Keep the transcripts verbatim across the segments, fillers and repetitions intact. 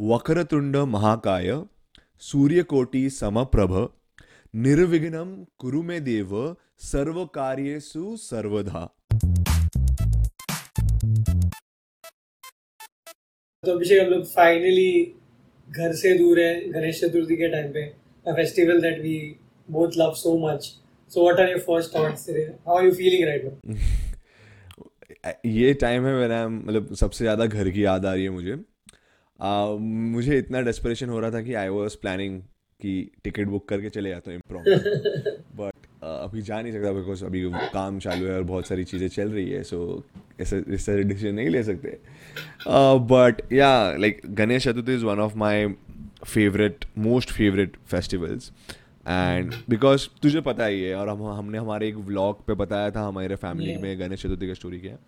Vakratunda Mahakaya Suryakoti Samaprabha Nirvighnam Kuru Me Deva Sarva Karyesu Sarvadha. तो अभिषेक, हम लोग finally घर से दूर है गणेश चतुर्थी के टाइम पे, a festival that we both love so much. So what are your first thoughts? How are you feeling right now? ये टाइम है मेरा, मतलब सबसे ज़्यादा घर की याद आ रही है मुझे. uh, मुझे इतना डेस्परेशन हो रहा था कि आई वाज प्लानिंग कि टिकट बुक करके चले जाता हूँ इम्प्रॉम्प्टू, बट अभी जा नहीं सकता बिकॉज अभी काम चालू है और बहुत सारी चीज़ें चल रही है. सो ऐसा ऐसा डिसीजन नहीं ले सकते. But yeah like Ganesh Chaturthi is one of my favourite most favourite festivals. And because तुझे पता ही है, और हम हमने हमारे एक व्लॉग पे बताया था हमारे फैमिली में गणेश चतुर्थी का स्टोरी क्या है.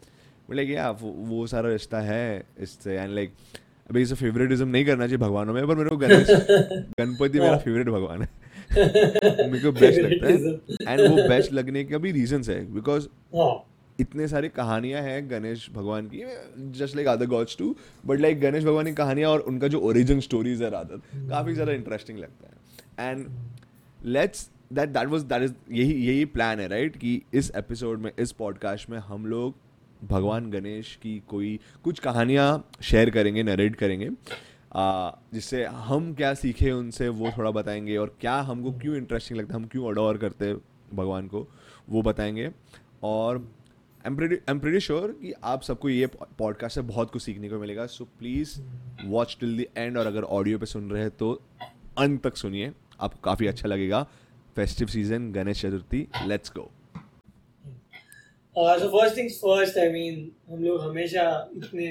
लाइक या वो सारा रिश्ता है इससे. एंड लाइक अभी इसे फेवरेटिज्म नहीं करना चाहिए भगवानों में, पर मेरे को गणेश गणपति मेरा फेवरेट भगवान है. मेरे को बेस्ट लगता है. एंड वो बेस्ट लगने का भी रीजंस है बिकॉज इतने सारी कहानियां हैं गणेश भगवान की, just like other gods too, but like Ganesh भगवान की कहानियां और उनका जो ओरिजिन स्टोरीज है रादर काफ़ी ज़्यादा इंटरेस्टिंग लगता है. And let's that that was that is यही यही प्लान है राइट, कि इस एपिसोड में, इस पॉडकास्ट में हम लोग भगवान गणेश की कोई कुछ कहानियाँ शेयर करेंगे, नरेट करेंगे, जिससे हम क्या सीखे उनसे वो थोड़ा बताएंगे, और क्या हमको क्यों इंटरेस्टिंग लगता है, हम क्यों अडोर करते हैं भगवान को वो बताएंगे. और I am pretty I am pretty sure कि आप सबको ये पॉडकास्ट से बहुत कुछ सीखने को मिलेगा. So please watch till the end, और अगर ऑडियो पे सुन रहे हैं तो अंत तक सुनिए, आपको काफ़ी अच्छा लगेगा. Festive season, Ganesh Chaturthi, let's go. So first things first, I mean हम लोग हमेशा इतने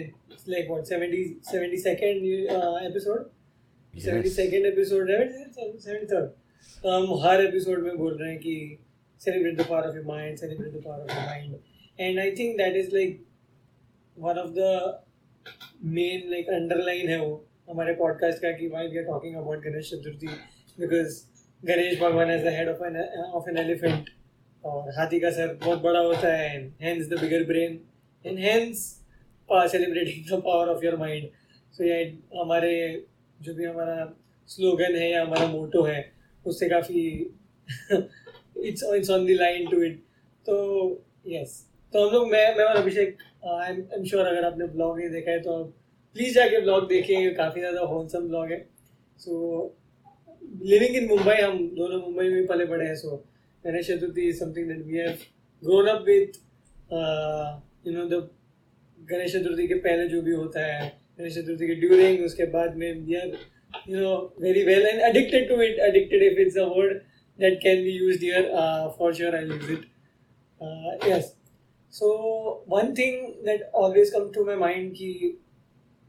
like what seventy seventy second episode seventy second episode है सेवेंटी थर्ड, हम हर एपिसोड में बोल रहे हैं कि celebrate the power of your mind, celebrate the power of your mind. And I think that is like one of the main like underline है वो हमारे पॉडकास्ट का, कि why we are talking about Ganesh Chaturthi, because Ganesh भगवान as the head of an of an elephant, और हाथी का सर बहुत बड़ा होता है, and hence the bigger brain, and hence celebrating the power of your mind. So ये हमारे जो भी हमारा स्लोगन है या हमारा मोटो है उससे काफ़ी it's it's on the line to it. तो यस, तो हम लोग मैं मैं और Abhishek, I am I am sure अगर आपने ब्लॉग नहीं देखा है तो प्लीज़ जाके ब्लॉग देखें, काफ़ी ज़्यादा होनसम ब्लॉग है. सो लिविंग इन मुंबई, हम दोनों मुंबई में पले पड़े हैं, सो Ganesh Chaturthi is something that we have grown up with. Uh, you know, the Ganesh Chaturthi के पहले जो भी होता है, Ganesh Chaturthi के during, उसके बाद में, we are, you know, very well and addicted to it. Addicted, if it's a word that can be used here, uh, for sure I'll use it. Uh, yes. So one thing that always comes to my mind कि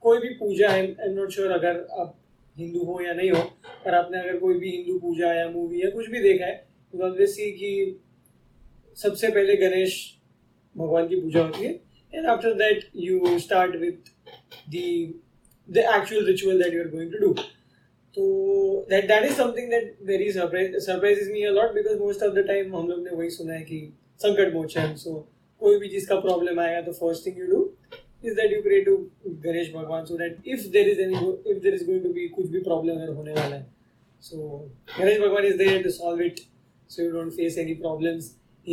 कोई भी पूजा, I'm I'm not sure अगर आप हिंदू हो या नहीं हो, पर आपने अगर कोई भी हिंदू पूजा या मूवी या कुछ भी देखा है, ऑब्वियसली कि सबसे पहले गणेश भगवान की पूजा होती है, and after that you start with the the actual ritual that you are going to do. तो that that is something that very surprises me a lot, because most of the time हम लोग ने वही सुना है कि संकट मोचन, सो कोई भी चीज़ का प्रॉब्लम आएगा तो first thing you do is that you pray to Ganesh भगवान, so that if there is any if there is going to be कुछ भी प्रॉब्लम अगर होने वाला है, सो गणेश भगवान is there to solve it. So you don't face any problems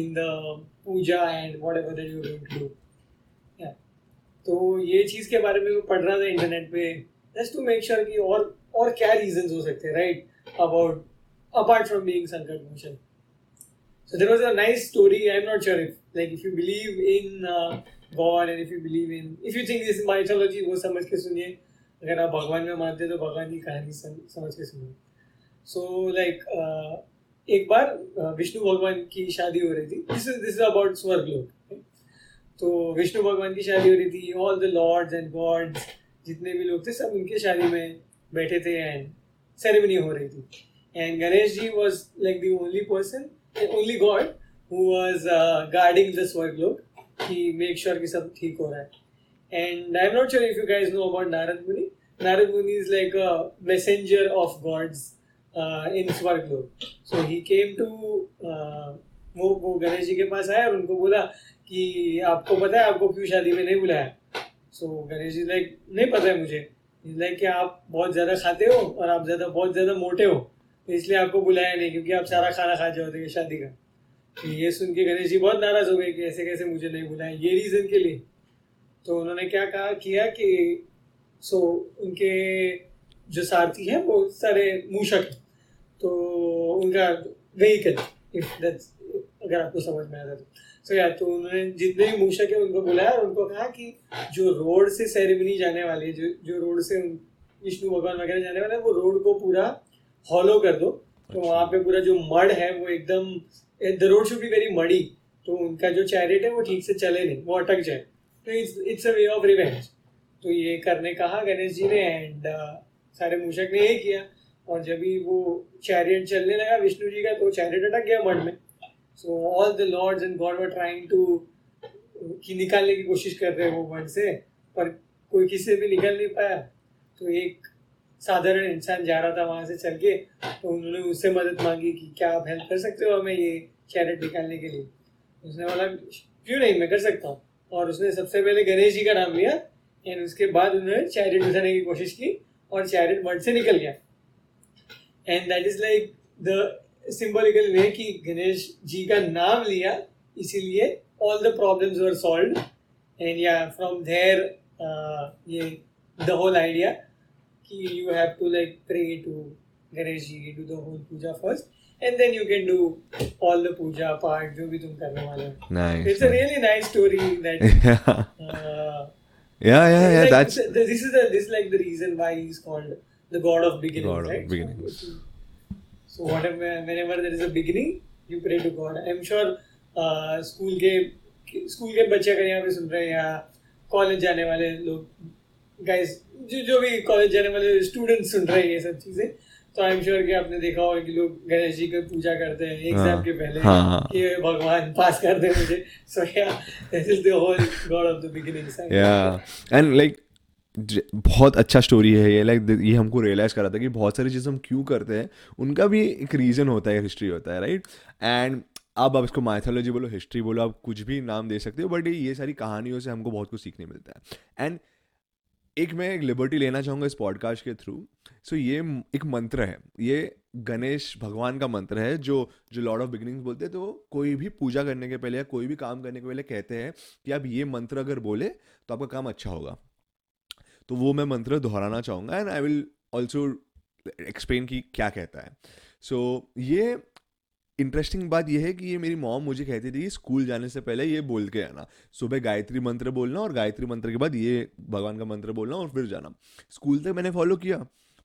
in the puja and whatever that you're going to do. Yeah. तो ये चीज़ के बारे में मैं पढ़ रहा था इंटरनेट पे, just to make sure कि और और क्या reasons हो सकते हैं, right? About apart from being संकट मोचन. So there was a nice story. I'm not sure if like if you believe in uh, God and if you believe in if you think this is mythology, वो समझ के सुनिए. अगर आप भगवान में मानते हैं तो भगवान की कहानी समझ के सुनिए. So like uh, एक बार विष्णु भगवान की शादी हो रही थी. This is this is about Swarg Lok. तो विष्णु भगवान की शादी हो रही थी, all the lords and gods जितने भी लोग थे सब उनके शादी में बैठे थे, एंड सेरेमनी हो रही थी. And Ganesh ji was like the only person, only god who was guarding the Swarg Lok, कि मेक श्योर कि सब ठीक हो रहा है. And I am not sure if you guys know about Narad Muni. Narad Muni is like a messenger of gods Uh, in स्वर्ग लोग. सो ही came to वो वो गणेश जी के पास आया और उनको बोला कि आपको पता है आपको क्यों शादी में नहीं बुलाया. सो गणेश जी लाइक नहीं पता है मुझे. लाइक आप बहुत ज़्यादा खाते हो और आप ज़्यादा बहुत ज़्यादा मोटे हो, इसलिए आपको बुलाया नहीं क्योंकि आप सारा खाना खा जाते हो शादी का। तो ये सुन के गणेश जी बहुत नाराज़ हो गए कि ऐसे कैसे मुझे नहीं बुलाया, ये रीज़न के लिए। तो उन्होंने क्या कहा किया कि सो उनके जो सारथी हैं वो सारे मूषक हैं, तो उनका व्हीकल इफ दैट्स अगर आपको समझ में आ रहा है तो या तो उन्होंने जितने भी मूषक है उनको बुलाया और उनको कहा कि जो रोड से सेरेमनी जाने वाली है, जो जो रोड से विष्णु भगवान वगैरह जाने वाले हैं, वो रोड को पूरा हॉलो कर दो। तो वहाँ पे पूरा जो मड है वो एकदम the road should be very muddy, तो उनका जो चैरिट है वो ठीक से चले नहीं, वो अटक जाए। तो it's it's a way of revenge. तो ये करने कहा गणेश जी ने एंड uh, सारे मूषक ने यही किया। और जब भी वो चैरिट चलने लगा विष्णु जी का तो चैरिट अटक गया मड में। So all the lords and God were trying to कि निकालने की कोशिश कर रहे हो वन से, पर कोई किसी भी निकल नहीं पाया। तो एक साधारण इंसान जा रहा था वहाँ से चल के, तो उन्होंने उससे मदद मांगी कि क्या आप हेल्प कर सकते हो हमें ये चैरिट निकालने के लिए। उसने बोला क्यों नहीं, मैं कर सकता हूँ। और उसने सबसे पहले गणेश जी का नाम लिया एंड उसके बाद उन्होंने चैरिट उठाने की कोशिश की और चैरिट मठ से निकल गया। And that is like the symbolical way कि गणेश जी का नाम लिया, इसीलिए all the problems were solved. And yeah from there ये द होल आइडिया कि you have to like pray to Ganesh ji, do the whole puja first and then you can do all the puja part जो भी तुम करने वाले हो। It's a really nice story that Yeah, yeah, yeah. Like, that's this is the this is like the reason why he's called the God of Beginnings. God of right? Beginnings. So, So whatever, whenever there is a beginning, you pray to God. I'm sure uh, school के school के बच्चे अगर यहाँ पे सुन रहे हैं या college जाने वाले लोग guys जो जो भी college जाने वाले students सुन रहे हैं ये सब चीज़ें, तो I'm sure कि आपने देखा होगा कि लोग गणेश जी की पूजा करते हैं exam के पहले कि भगवान पास कर दे मुझे। So yeah, this is the whole God of the beginning side. Yeah, and like बहुत अच्छा स्टोरी है ये। लाइक ये हमको रियलाइज़ करा था कि बहुत सारी चीज़ हम क्यों करते हैं उनका भी एक रीज़न होता है, हिस्ट्री होता है, राइट। एंड अब आप इसको माइथोलॉजी बोलो, हिस्ट्री बोलो, आप कुछ भी नाम दे सकते हो, बट ये सारी कहानियों से हमको बहुत कुछ सीखने मिलता है। एंड एक मैं एक लिबर्टी लेना चाहूँगा इस पॉडकास्ट के थ्रू। सो ये एक मंत्र है, ये गणेश भगवान का मंत्र है जो जो लॉर्ड ऑफ बिगिनिंग्स बोलते हैं। तो कोई भी पूजा करने के पहले या कोई भी काम करने के पहले कहते हैं कि आप ये मंत्र अगर बोले तो आपका काम अच्छा होगा। तो वो मैं मंत्र दोहराना चाहूँगा and I will also explain कि क्या कहता है। सो so, ये इंटरेस्टिंग बात ये है कि ये मेरी मॉम मुझे कहती थी स्कूल जाने से पहले ये बोल के आना, सुबह गायत्री मंत्र बोलना और गायत्री मंत्र के बाद ये भगवान का मंत्र बोलना और फिर जाना। स्कूल तक मैंने फॉलो किया,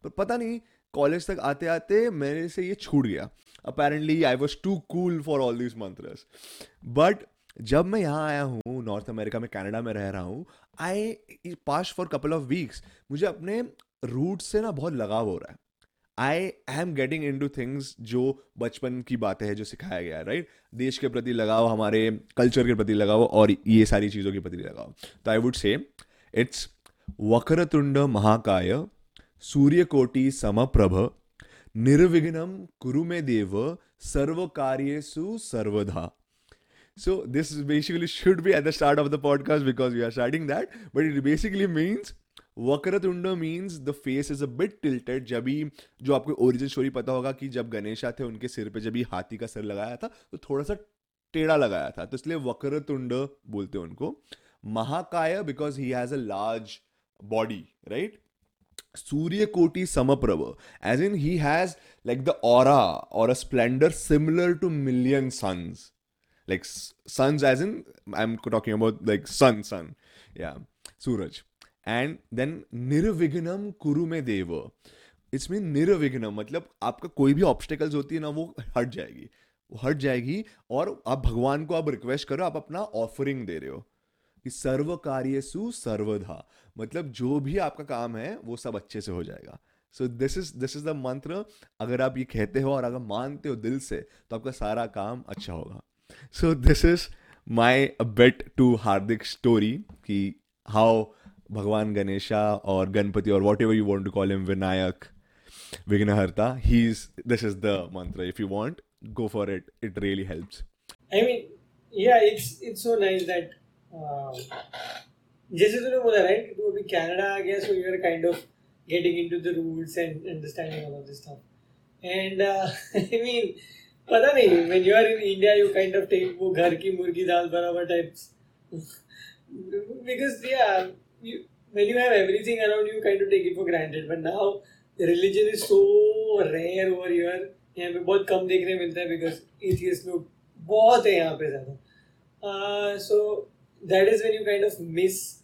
पर पता नहीं कॉलेज तक आते आते मेरे से ये छूट गया। Apparently I was too cool for all this mantras. But जब मैं यहाँ आया हूँ नॉर्थ अमेरिका में, कनाडा में रह रहा हूँ, I pass for couple of weeks मुझे अपने रूट से ना बहुत लगाव हो रहा है। I am getting into things जो बचपन की बातें हैं, जो सिखाया गया है, राइट। देश के प्रति लगाव, हमारे कल्चर के प्रति लगाव और ये सारी चीज़ों के प्रति लगाव। तो आई वुड से इट्स वक्रतुंड महाकाय सूर्यकोटि समप्रभ निर्विघ्नम कुरु मे देव सर्व कार्येषु सर्वधा। So this basically should be at the start of the podcast because we are starting that. But it basically means Vakratunda means the face is a bit tilted. जब भी जो आपको origin story पता होगा कि जब गणेश थे उनके सिर पे जब भी हाथी का सर लगाया था तो थोड़ा सा टेढ़ा लगाया था, तो इसलिए वक्रतुंड बोलते हैं उनको। महाकाय because he has a large body, right? Suryakoti Samaprabha as in he has like the aura or a splendor similar to million suns. Like suns as in I'm talking about like sun, sun. Yeah, Suraj. And then Nirvignam Kuru Me Deva. It's mean Nirvignam मतलब आपका कोई भी obstacles होती है ना वो हट जाएगी, वो हट जाएगी। और आप भगवान को आप रिक्वेस्ट करो, आप अपना ऑफरिंग दे रहे हो कि सर्व कार्येषु सर्वधा, मतलब जो भी आपका काम है वो सब अच्छे से हो जाएगा। So this is this is the mantra. अगर आप ये कहते हो और अगर मानते हो दिल से तो आपका सारा काम अच्छा होगा। So this is my a bit to Hardik's story कि how Bhagwan Ganesha or Ganpati or whatever you want to call him, Vinayak Vignaharta, he's this is the mantra. If you want, go for it. It really helps. I mean, yeah, it's it's so nice that uh, जैसे तूने बोला right, तू अभी Canada आ गया, so you're kind of getting into the rules and understanding all of this stuff. And uh, I mean, pata nahi, when you are in India, you kind of take wo ghar ki murgi dal barabar types. Because yeah, you, when you have everything around you, you kind of take it for granted. But now, religion is so rare over here. यहाँ पे बहुत कम देखने मिलता है because atheist लोग बहुत हैं यहाँ पे ज़्यादा. So that is when you kind of miss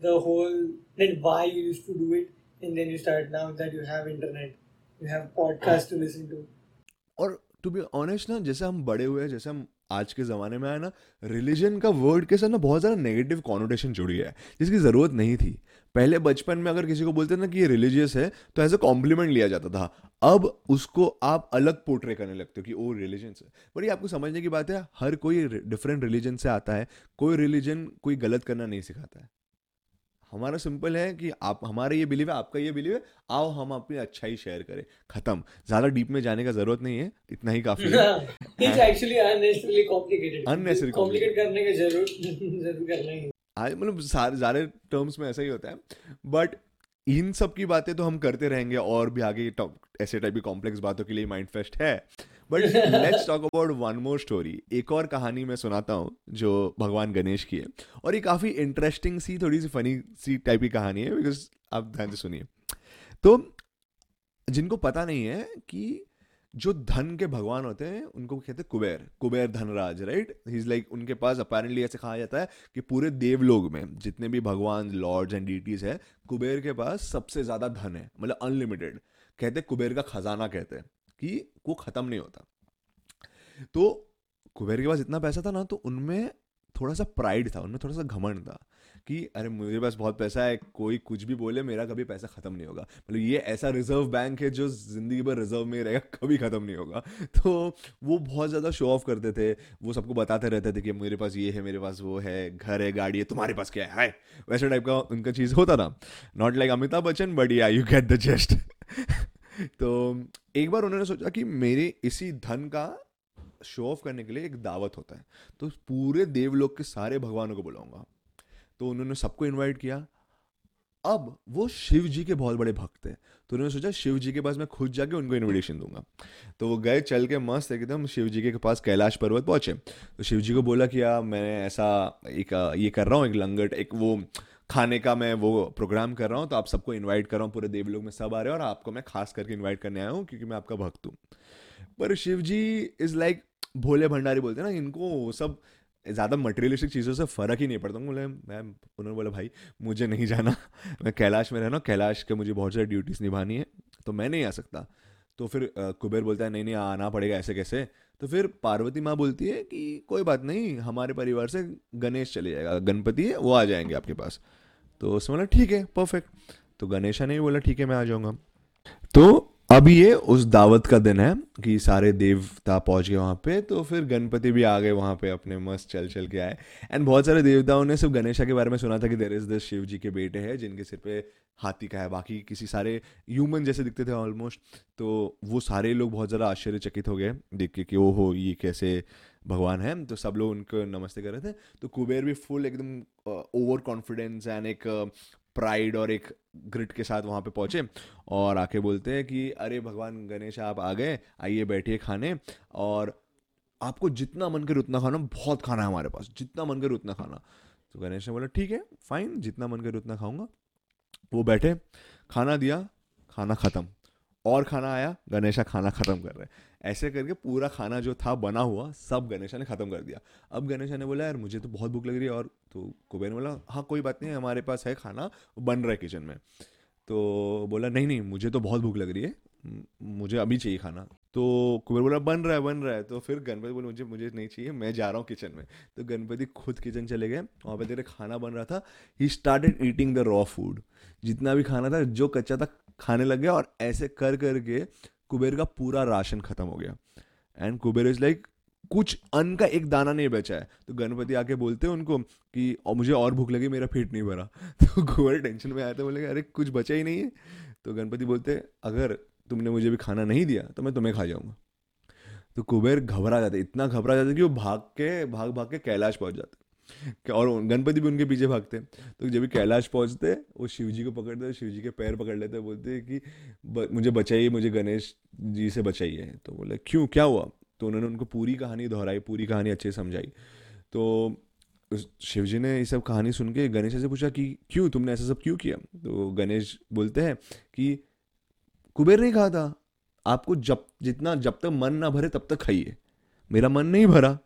the whole that why you used to do it, and then you start now that you have internet, you have podcasts to listen to. और to be honest ना, जैसे हम बड़े हुए हैं, जैसे हम आज के ज़माने में आए ना, religion का word के साथ ना बहुत ज़्यादा negative connotation जुड़ी है जिसकी ज़रूरत नहीं थी. पहले बचपन में अगर किसी को बोलते ना कि ये रिलीजियस है तो एज अ कॉम्प्लीमेंट लिया जाता था. अब उसको आप अलग पोर्ट्रे करने लगते हो कि ओ रिलीजन है. पर ये आपको समझने की बात है, हर कोई डिफरेंट रिलीजन से आता है. कोई रिलीजन कोई गलत करना नहीं सिखाता है. हमारा सिंपल है कि आप हमारा ये बिलीव है, आपका ये बिलीव है, आओ हम अपनी अच्छाई शेयर करें. खत्म. ज़्यादा डीप में जाने का जरूरत नहीं है, इतना ही काफ़ी है. It's actually unnecessary complicated. Unnecessary complicate करने का जरूर जरूर करना ही आज मतलब सारे सारे टर्म्स में ऐसा ही होता है. बट इन सब की बातें तो हम करते रहेंगे और भी आगे ऐसे टाइप की कॉम्प्लेक्स बातों के लिए माइंड फेस्ट है. But let's talk about one more story. एक और कहानी मैं सुनाता हूँ जो भगवान गणेश की है, और ये काफ़ी इंटरेस्टिंग सी थोड़ी सी फनी सी टाइप की कहानी है. बिकॉज आप ध्यान से सुनिए. तो जिनको पता नहीं है कि जो धन के भगवान होते हैं उनको कहते हैं Kuber. Kuber Dhanraj, right. He is like उनके पास अपेरेंटली ऐसे कहा जाता है कि पूरे देवलोक में जितने भी भगवान लॉर्ड्स एंड डीटीज हैं, कुबेर के पास सबसे ज़्यादा धन है. मतलब अनलिमिटेड. कहते हैं कुबेर का खजाना, कहते हैं कि वो ख़त्म नहीं होता. तो कुबेर के पास इतना पैसा था ना, तो उनमें थोड़ा सा प्राइड था, उनमें थोड़ा सा घमंड था कि अरे मेरे पास बहुत पैसा है, कोई कुछ भी बोले मेरा कभी पैसा ख़त्म नहीं होगा. मतलब ये ऐसा रिजर्व बैंक है जो ज़िंदगी भर रिजर्व में रहेगा, कभी ख़त्म नहीं होगा. तो वो बहुत ज़्यादा शो ऑफ करते थे. वो सबको बताते रहते थे कि मेरे पास ये है, मेरे पास वो है, घर है, गाड़ी है, तुम्हारे पास क्या है, वैसे टाइप का उनका चीज़ होता था. Not like Amitabh Bachchan, but yeah you get the gist. तो एक बार उन्होंने सोचा कि मेरे इसी धन का शो ऑफ करने के लिए एक दावत होता है, तो पूरे देवलोक के सारे भगवानों को बुलाऊंगा. तो उन्होंने सबको इनवाइट किया. अब वो शिव जी के बहुत बड़े भक्त हैं, तो उन्होंने सोचा शिव जी के पास मैं खुद जाके उनको इनविटेशन दूंगा. तो वो गए, चल के मस्त एकदम शिव जी के पास कैलाश पर्वत पहुंचे. तो शिव जी को बोला कि यार मैं ऐसा एक ये कर रहा हूँ, एक लंगर, एक वो खाने का मैं वो प्रोग्राम कर रहा हूँ, तो आप सबको इन्वाइट कर रहा हूँ, पूरे देवलोक में सब आ रहे हैं, और आपको मैं खास करके इन्वाइट करने आया हूँ क्योंकि मैं आपका भक्त हूँ. पर शिव जी इज़ लाइक भोले भंडारी बोलते हैं ना, इनको सब ज़्यादा मटेरियलिस्टिक चीज़ों से फ़र्क ही नहीं पड़ता. बोले मैं उन्होंने बोला भाई मुझे नहीं जाना, मैं कैलाश में रहना, कैलाश के मुझे बहुत सारी ड्यूटीज़ निभानी है, तो मैं नहीं आ सकता. तो फिर कुबेर बोलता है नहीं नहीं आना पड़ेगा, ऐसे कैसे. तो फिर पार्वती माँ बोलती है कि कोई बात नहीं, हमारे परिवार से गणेश चले जाएगा, गणपति है वो आ जाएंगे आपके पास. तो उसने बोला ठीक है परफेक्ट. तो गणेशा ने भी बोला ठीक है मैं आ जाऊँगा. तो अब ये उस दावत का दिन है कि सारे देवता पहुंच गए वहाँ पे. तो फिर गणपति भी आ गए वहाँ पे, अपने मस्त चल चल के आए. एंड बहुत सारे देवताओं ने सिर्फ गणेशा के बारे में सुना था कि there is this Shiv ji के बेटे हैं जिनके सिर पे हाथी का है, बाकी किसी सारे ह्यूमन जैसे दिखते थे ऑलमोस्ट. तो वो सारे लोग बहुत ज़्यादा आश्चर्यचकित हो गए देख के कि ओ हो ये कैसे भगवान है. तो सब लोग उनको नमस्ते कर रहे थे. तो कुबेर भी फुल एकदम ओवर कॉन्फिडेंस एंड एक प्राइड और एक ग्रिट के साथ वहाँ पे पहुँचे और आके बोलते हैं कि अरे भगवान गणेश आप आ गए, आइए बैठिए खाने, और आपको जितना मन करे उतना खाना, बहुत खाना है हमारे पास, जितना मन करे उतना खाना. तो गणेश ने बोला ठीक है फाइन, जितना मन करे उतना खाऊंगा. वो बैठे, खाना दिया, खाना ख़त्म, और खाना आया, गणेशा खाना ख़त्म कर रहे हैं. ऐसे करके पूरा खाना जो था बना हुआ सब गणेशा ने ख़त्म कर दिया. अब गणेशा ने बोला यार मुझे तो बहुत भूख लग रही है, और तो कुबेर ने बोला हाँ कोई बात नहीं, हमारे पास है खाना, बन रहा है किचन में. तो बोला नहीं नहीं मुझे तो बहुत भूख लग रही है, मुझे अभी चाहिए खाना. तो कुबेर बोला बन रहा है बन रहा है. तो फिर गणपति बोले मुझे मुझे नहीं चाहिए, मैं जा रहा हूँ किचन में. तो गणपति खुद किचन चले गए, वहाँ पे तेरे खाना बन रहा था. He started eating the raw food, जितना भी खाना था जो कच्चा था खाने लग गया, और ऐसे कर कर के कुबेर का पूरा राशन खत्म हो गया. एंड कुबेर इज लाइक कुछ अन्न का एक दाना नहीं बचा है. तो गणपति आके बोलते हैं उनको कि और मुझे और भूख लगी, मेरा पेट नहीं भरा. तो कुबेर टेंशन में आया था, बोले अरे कुछ बचा ही नहीं है. तो गणपति बोलते अगर तुमने मुझे भी खाना नहीं दिया तो मैं तुम्हें खा जाऊंगा. तो कुबेर घबरा जाते, इतना घबरा जाते कि वो भाग के भाग भाग के कैलाश पहुंच जाते. और गणपति भी उनके पीछे भागते हैं। तो जब भी कैलाश पहुंचते हैं वो शिवजी को पकड़ते हैं, शिवजी के पैर पकड़ लेते हैं, बोलते हैं कि मुझे बचाइए, मुझे गणेश जी से बचाइए। तो बोले क्यों, क्या हुआ? तो उन्होंने उनको पूरी कहानी दोहराई, पूरी कहानी अच्छे से समझाई। तो शिवजी ने ये सब कहानी सुन के गणेश से पूछा कि क्यों तुमने ऐसा सब क्यों किया? तो गणेश बोलते हैं कि कुबेर ने कहा था आपको जब जितना जब तक मन ना भरे तब तक खाइए, मेरा मन नहीं भरा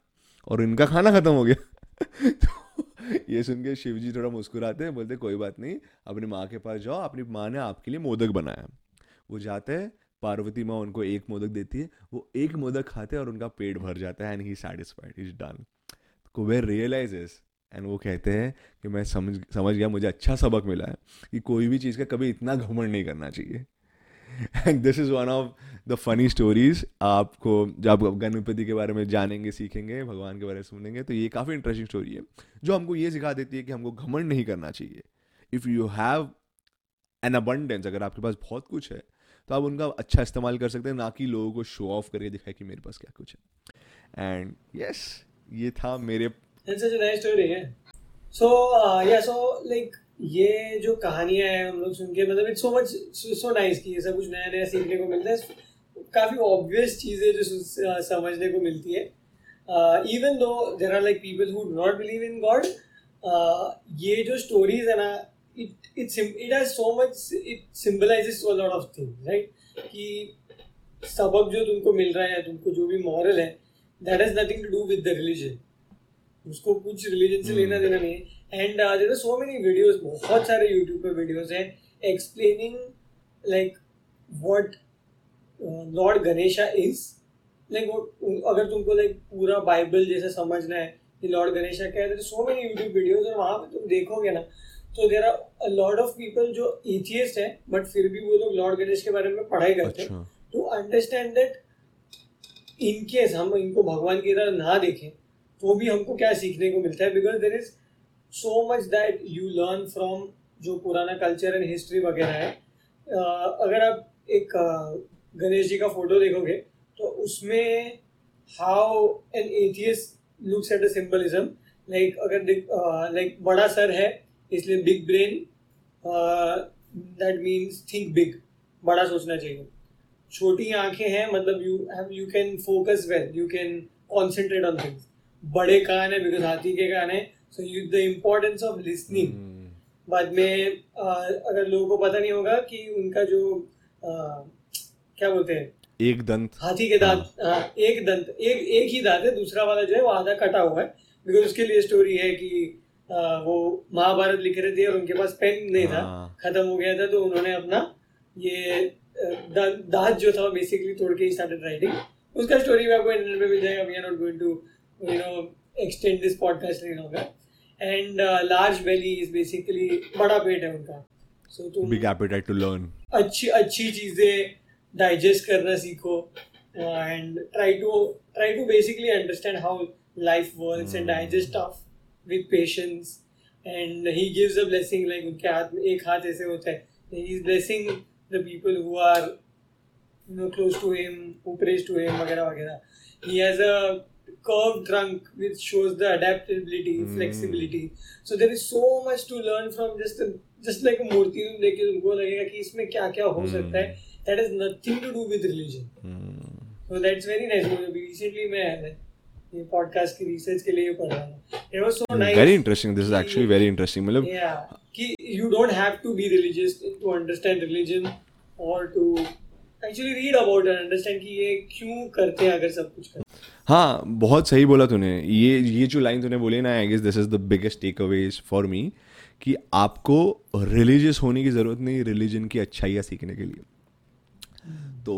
और इनका खाना खत्म हो गया। तो ये सुन के शिव जी थोड़ा मुस्कुराते हैं, बोलते कोई बात नहीं, अपनी माँ के पास जाओ, अपनी माँ ने आपके लिए मोदक बनाया। वो जाते हैं, पार्वती माँ उनको एक मोदक देती है, वो एक मोदक खाते हैं और उनका पेट भर जाता है and he satisfied, he is done. Kuber realises and वो कहते हैं कि मैं समझ समझ गया, मुझे अच्छा सबक मिला है कि कोई भी चीज़ का कभी इतना घमंड नहीं करना चाहिए। And this is one of the funny stories. आपको जब आप गणपति के बारे में जानेंगे, सीखेंगे, भगवान के बारे में सुनेंगे तो ये काफ़ी इंटरेस्टिंग स्टोरी है जो हमको ये सिखा देती है कि हमको घमंड नहीं करना चाहिए। If you have an abundance, अगर आपके पास बहुत कुछ है तो आप उनका अच्छा इस्तेमाल कर सकते हैं, ना कि लोगों को शो ऑफ करके दिखाए कि मेरे पास क्या कुछ है। एंड यस, ये था मेरे स्टोरी है। सो या सो लाइक ये जो कहानियाँ हैं हम लोग सुन के, मतलब it's so much so nice कि ये सब कुछ नया नया सीखने को मिलता है, काफ़ी ऑब्वियस चीज़ें जो समझने को मिलती है। Even though there are like people who do not believe in God, ये जो स्टोरीज है ना, it it it has so much, it symbolises a lot of things, right? कि सबक जो तुमको मिल रहा है, तुमको जो भी मॉरल है, that has nothing to do with the religion, उसको कुछ रिलीजन से लेना देना नहीं है। And uh, there are so many videos, बहुत सारे YouTube पे videos हैं explaining like what uh, Lord Ganesha is, like वो अगर तुमको like पूरा Bible जैसे समझना है कि Lord Ganesha क्या है, there are so many YouTube videos। और वहाँ पे तुम देखोगे ना तो there are a lot of people जो atheist हैं but फिर भी वो लोग Lord Ganesh के बारे में पढ़ाई करते हैं to understand that in case हम इनको भगवान की तरह ना देखें तो भी हमको क्या सीखने को मिलता है, because there is so much that you learn from जो पुराना कल्चर एंड हिस्ट्री वगैरह है। uh, अगर आप एक uh, गणेश जी का फोटो देखोगे तो उसमें how an atheist looks at a symbolism, like अगर लाइक uh, like बड़ा सर है इसलिए big brain, that means think big, बड़ा सोचना चाहिए। छोटी आंखें हैं मतलब you have you can focus well, you can concentrate on things. बड़े कान है बिकॉज हाथी के कान है, so you, the importance of listening। hmm. बाद में uh, अगर लोगों को पता नहीं होगा कि उनका जो uh, क्या बोलते हैं, एक दंत, हाथी के दांत, हाँ, हाँ, एक दंत, एक एक ही दांत है, दूसरा वाला जो है वो आधा कटा हुआ है, बिकॉज उसके लिए स्टोरी है कि uh, वो महाभारत लिख रहे थे और उनके पास पेन नहीं था, ah. खत्म हो गया था, तो उन्होंने अपना ये uh, दांत जो था बेसिकली तोड़ के स्टार्टेड राइटिंग। उसका स्टोरी भी आपको इंटरनेट पे मिल जाएगा, we are not going to you know extend this podcast नहीं होगा। And large belly is basically बड़ा पेट है उनका, सो तुम बिग एपेटाइट टू लर्न, अच्छी अच्छी चीज़ें डाइजेस्ट करना सीखो and try to try to basically understand how life works and digest stuff with patience. And he gives a blessing, like उनके हाथ में एक हाथ ऐसे होता है, he is blessing the people who are you know close to him, who praise to him वगैरह वगैरह। He has a curved trunk which shows the adaptability, mm. flexibility, so there is so much to learn from just a, just like a मूर्ति तुम देखे तुमको लगेगा कि इसमें क्या क्या हो सकता है, that has nothing to do with religion, mm. so that's very nice। अभी recently मैं ये podcast की research के लिए पढ़ रहा था, it was so nice, very interesting, this is actually very interesting, मतलब yeah कि you don't have to be religious to understand religion or to actually read about and understand कि ये क्यों करते हैं अगर सब कुछ। हाँ, बहुत सही बोला तूने, ये ये जो लाइन तूने बोली ना, I guess this is the biggest takeaways for me, कि आपको रिलीजियस होने की ज़रूरत नहीं रिलीजन की अच्छाइयाँ सीखने के लिए। तो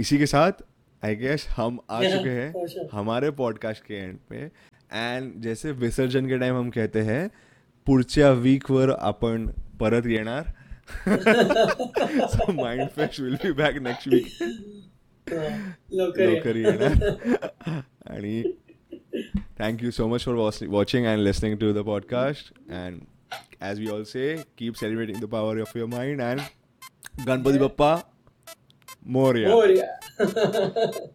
इसी के साथ आई गेस हम आ चुके हैं हमारे पॉडकास्ट के एंड पे। एंड जैसे विसर्जन के टाइम हम कहते हैं, पुढच्या वीकवर आपण परत येणार। So Mindfresh will be back next week. Lokari, and thank you so much for watching and listening to the podcast. And as we all say, keep celebrating the power of your mind. And Ganpati Bappa Moria. Moria.